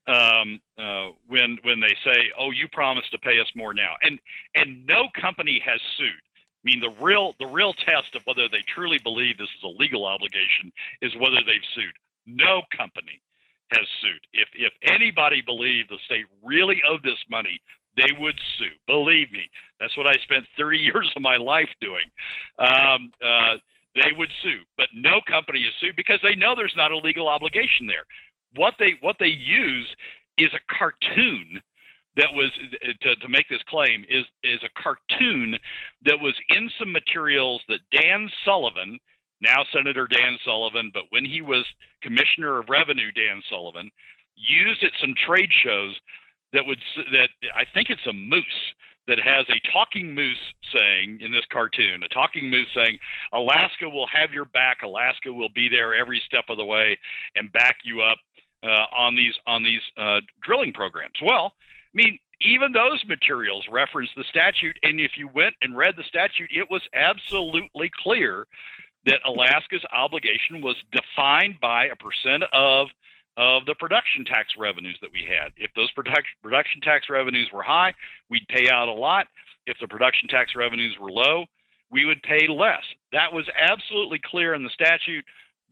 um, uh, when when they say, "Oh, you promised to pay us more now," and and no company has sued. I mean, the real the real test of whether they truly believe this is a legal obligation is whether they've sued. No company has sued. If if anybody believed the state really owed this money, they would sue. Believe me, that's what I spent thirty years of my life doing. Um, uh, they would sue, but no company is sued because they know there's not a legal obligation there. What they what they use is a cartoon that was to, to make this claim is is a cartoon that was in some materials that Dan Sullivan, now Senator Dan Sullivan, but when he was Commissioner of Revenue, Dan Sullivan used at some trade shows. That would that I think it's a moose that has a talking moose saying in this cartoon, a talking moose saying, "Alaska will have your back. Alaska will be there every step of the way and back you up uh, on these on these uh, drilling programs." Well, I mean, even those materials reference the statute, and if you went and read the statute, it was absolutely clear that Alaska's obligation was defined by a percent of. of the production tax revenues that we had. If those production tax revenues were high, we'd pay out a lot. If the production tax revenues were low, we would pay less. That was absolutely clear in the statute.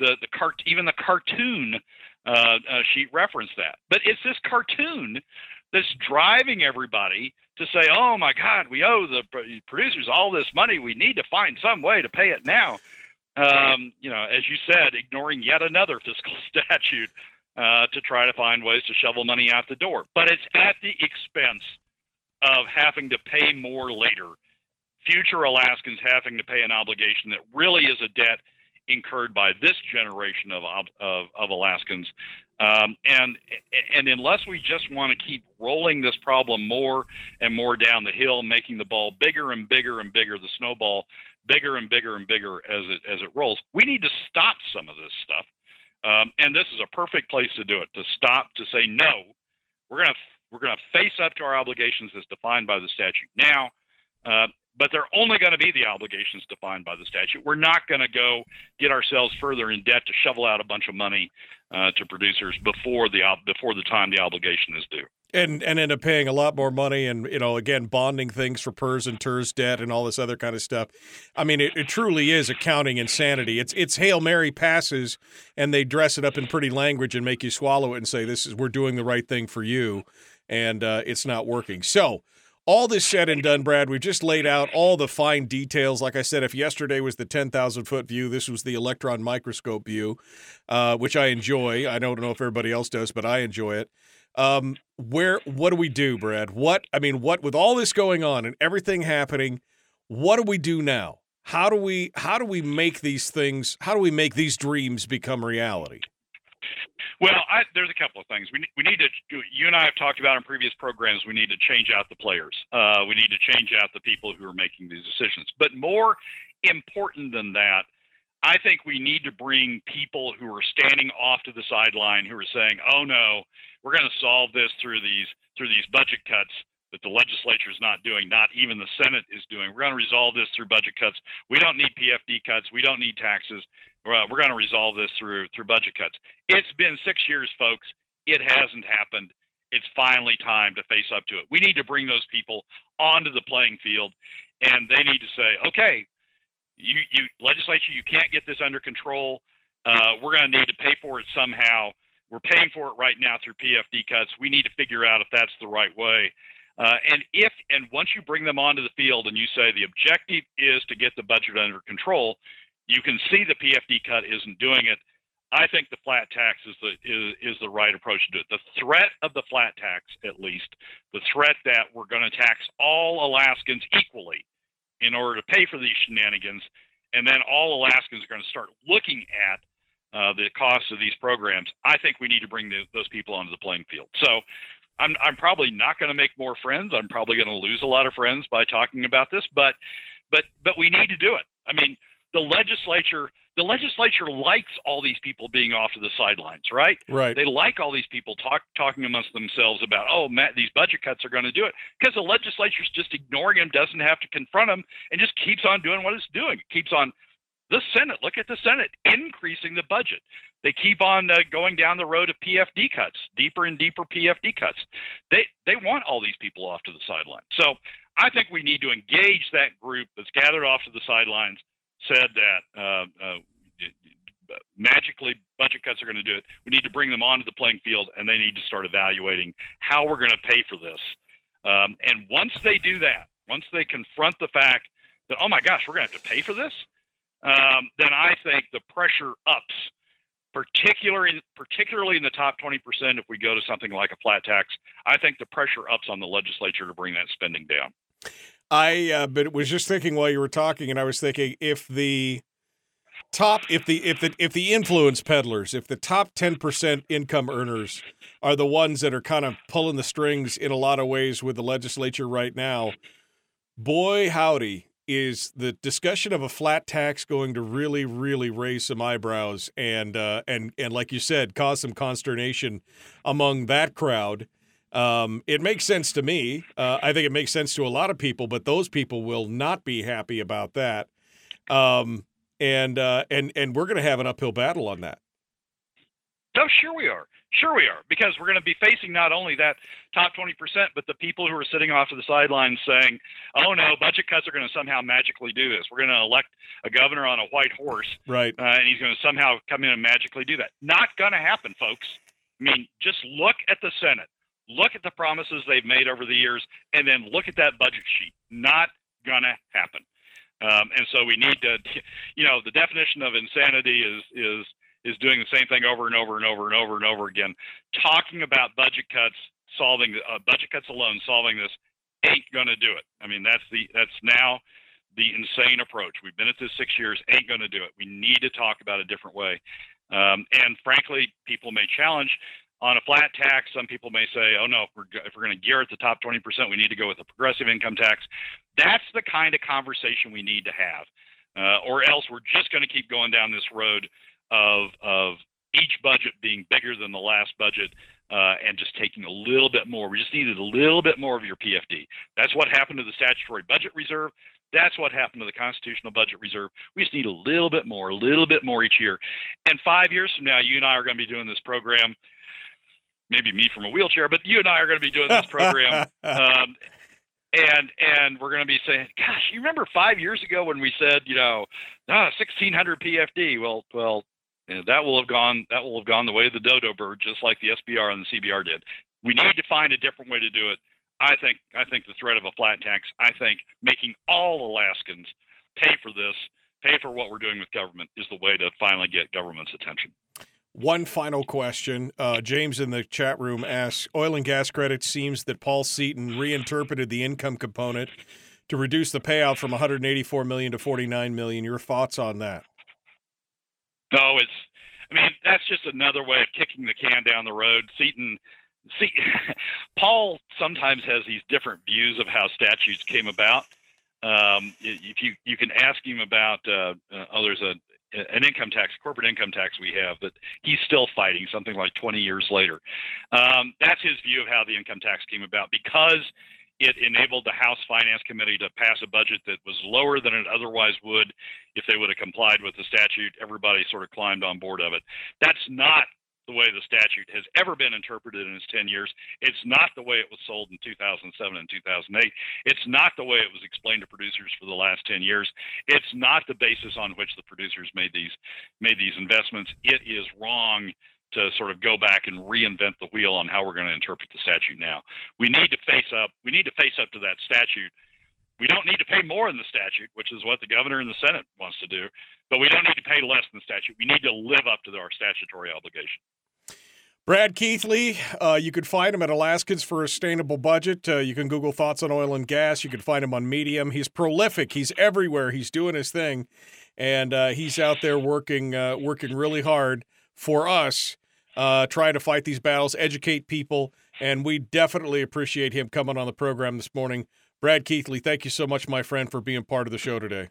The the cart even the cartoon uh, uh, sheet referenced that. But it's this cartoon that's driving everybody to say, "Oh my God, we owe the producers all this money. We need to find some way to pay it now." Um, you know, as you said, ignoring yet another fiscal statute. Uh, to try to find ways to shovel money out the door. But it's at the expense of having to pay more later. Future Alaskans having to pay an obligation that really is a debt incurred by this generation of of, of Alaskans. Um, and and unless we just want to keep rolling this problem more and more down the hill, making the ball bigger and bigger and bigger, the snowball bigger and bigger and bigger as it as it rolls. We need to stop some of this stuff, um, and this is a perfect place to do it. To stop, to say no, we're gonna we're gonna face up to our obligations as defined by the statute now, uh, but they're only going to be the obligations defined by the statute. We're not going to go get ourselves further in debt to shovel out a bunch of money uh, to producers before the before the time the obligation is due. And and end up paying a lot more money and, you know, again, bonding things for P E R S and T E R S debt and all this other kind of stuff. I mean, it, it truly is accounting insanity. It's it's Hail Mary passes, and they dress it up in pretty language and make you swallow it and say, this is, we're doing the right thing for you, and uh, it's not working. So all this said and done, Brad, we've just laid out all the fine details. Like I said, if yesterday was the ten thousand foot view, this was the electron microscope view, uh, which I enjoy. I don't know if everybody else does, but I enjoy it. Um, where, what do we do, Brad? What, I mean, what, with all this going on and everything happening, what do we do now? How do we, how do we make these things, how do we make these dreams become reality? Well, I, there's a couple of things we need, we need to do. You and I have talked about in previous programs. We need to change out the players. Uh, we need to change out the people who are making these decisions, but more important than that, I think we need to bring people who are standing off to the sideline, who are saying, oh no, we're going to solve this through these, through these budget cuts that the legislature is not doing. Not even the Senate is doing. We're going to resolve this through budget cuts. We don't need P F D cuts. We don't need taxes. We're going to resolve this through, through budget cuts. It's been six years, folks. It hasn't happened. It's finally time to face up to it. We need to bring those people onto the playing field, and they need to say, okay, You, you legislature, you can't get this under control. Uh, we're going to need to pay for it somehow. We're paying for it right now through P F D cuts. We need to figure out if that's the right way. Uh, and if and once you bring them onto the field and you say the objective is to get the budget under control, you can see the P F D cut isn't doing it. I think the flat tax is the is, is the right approach to do it. The threat of the flat tax, at least, the threat that we're going to tax all Alaskans equally in order to pay for these shenanigans, and then all Alaskans are going to start looking at uh, the cost of these programs. I think we need to bring the, those people onto the playing field. So I'm, I'm probably not going to make more friends. I'm probably going to lose a lot of friends by talking about this, but, but, but we need to do it. I mean, the legislature, the legislature likes all these people being off to the sidelines, right? Right. They like all these people talk, talking amongst themselves about, oh, Matt, these budget cuts are going to do it, because the legislature's just ignoring them, doesn't have to confront them, and just keeps on doing what it's doing. It keeps on the Senate. Look at the Senate increasing the budget. They keep on uh, going down the road of P F D cuts, deeper and deeper P F D cuts. They they want all these people off to the sideline. So I think we need to engage that group that's gathered off to the sidelines, said that uh, uh, magically budget cuts are going to do it. We need to bring them onto the playing field, and they need to start evaluating how we're going to pay for this. Um, and once they do that, once they confront the fact that, oh my gosh, we're going to have to pay for this, um, then I think the pressure ups, particularly, particularly in the top twenty percent, if we go to something like a flat tax. I think the pressure ups on the legislature to bring that spending down. I uh, but was just thinking while you were talking, and I was thinking if the top, if the if the if the influence peddlers, if the top ten percent income earners are the ones that are kind of pulling the strings in a lot of ways with the legislature right now, boy howdy, is the discussion of a flat tax going to really, really raise some eyebrows and uh, and and like you said, cause some consternation among that crowd. Um, it makes sense to me. Uh, I think it makes sense to a lot of people, but those people will not be happy about that. Um, and, uh, and, and we're going to have an uphill battle on that. Oh, sure we are. Sure we are, because we're going to be facing not only that top twenty percent, but the people who are sitting off to the sidelines saying, oh no, budget cuts are going to somehow magically do this. We're going to elect a governor on a white horse, right? Uh, and he's going to somehow come in and magically do that. Not going to happen, folks. I mean, just look at the Senate. Look at the promises they've made over the years, and then look at that budget sheet. Not going to happen. Um, and so we need to, you know, the definition of insanity is is is doing the same thing over and over and over and over and over again. Talking about budget cuts, solving uh, budget cuts alone, solving this ain't going to do it. I mean, that's the that's now the insane approach. We've been at this six years. Ain't going to do it. We need to talk about a different way. Um, and frankly, people may challenge. On a flat tax, some people may say, oh, no, if we're, if we're going to gear at the top twenty percent, we need to go with a progressive income tax. That's the kind of conversation we need to have. uh, or else we're just going to keep going down this road of of each budget being bigger than the last budget uh, and just taking a little bit more. We just needed a little bit more of your P F D. That's what happened to the statutory budget reserve. That's what happened to the constitutional budget reserve. We just need a little bit more, a little bit more each year. And five years from now, you and I are going to be doing this program, maybe me from a wheelchair, but you and I are going to be doing this program. um, and and we're going to be saying, gosh, you remember five years ago when we said, you know, ah, sixteen hundred P F D? Well, well, that will have gone, that will have gone the way of the dodo bird, just like the S B R and the C B R did. We need to find a different way to do it. I think I think the threat of a flat tax, I think making all Alaskans pay for this, pay for what we're doing with government, is the way to finally get government's attention. One final question. Uh, James in the chat room asks, oil and gas credits, seems that Paul Seaton reinterpreted the income component to reduce the payout from one hundred eighty-four million dollars to forty-nine million dollars. Your thoughts on that? No, it's, I mean, that's just another way of kicking the can down the road. Seaton... See, Paul sometimes has these different views of how statutes came about. Um, if you you can ask him about, uh, uh, oh, there's a, an income tax, corporate income tax we have, but he's still fighting something like twenty years later. Um, that's his view of how the income tax came about, because it enabled the House Finance Committee to pass a budget that was lower than it otherwise would if they would have complied with the statute. Everybody sort of climbed on board of it. That's not the way the statute has ever been interpreted in its ten years. It's not the way it was sold in two thousand seven and two thousand eight. It's not the way it was explained to producers for the last ten years. It's not the basis on which the producers made these made these investments. It is wrong to sort of go back and reinvent the wheel on how we're going to interpret the statute now. We need to face up. We need to face up to that statute. We don't need to pay more in the statute, which is what the governor and the Senate wants to do, but we don't need to pay less in the statute. We need to live up to our statutory obligation. Brad Keithley, uh, you can find him at Alaskans for a Sustainable Budget. Uh, you can Google Thoughts on Oil and Gas. You can find him on Medium. He's prolific. He's everywhere. He's doing his thing. And uh, he's out there working uh, working really hard for us, uh, trying to fight these battles, educate people. And we definitely appreciate him coming on the program this morning. Brad Keithley, thank you so much, my friend, for being part of the show today.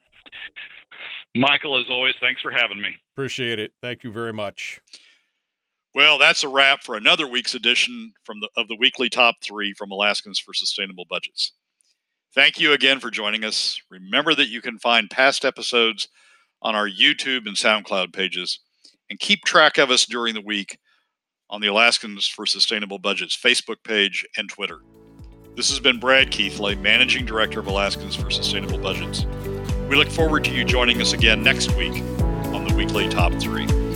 Michael, as always, thanks for having me. Appreciate it. Thank you very much. Well, that's a wrap for another week's edition from the, of the Weekly Top three from Alaskans for Sustainable Budgets. Thank you again for joining us. Remember that you can find past episodes on our YouTube and SoundCloud pages, and keep track of us during the week on the Alaskans for Sustainable Budgets Facebook page and Twitter. This has been Brad Keithley, Managing Director of Alaskans for Sustainable Budgets. We look forward to you joining us again next week on the Weekly Top three.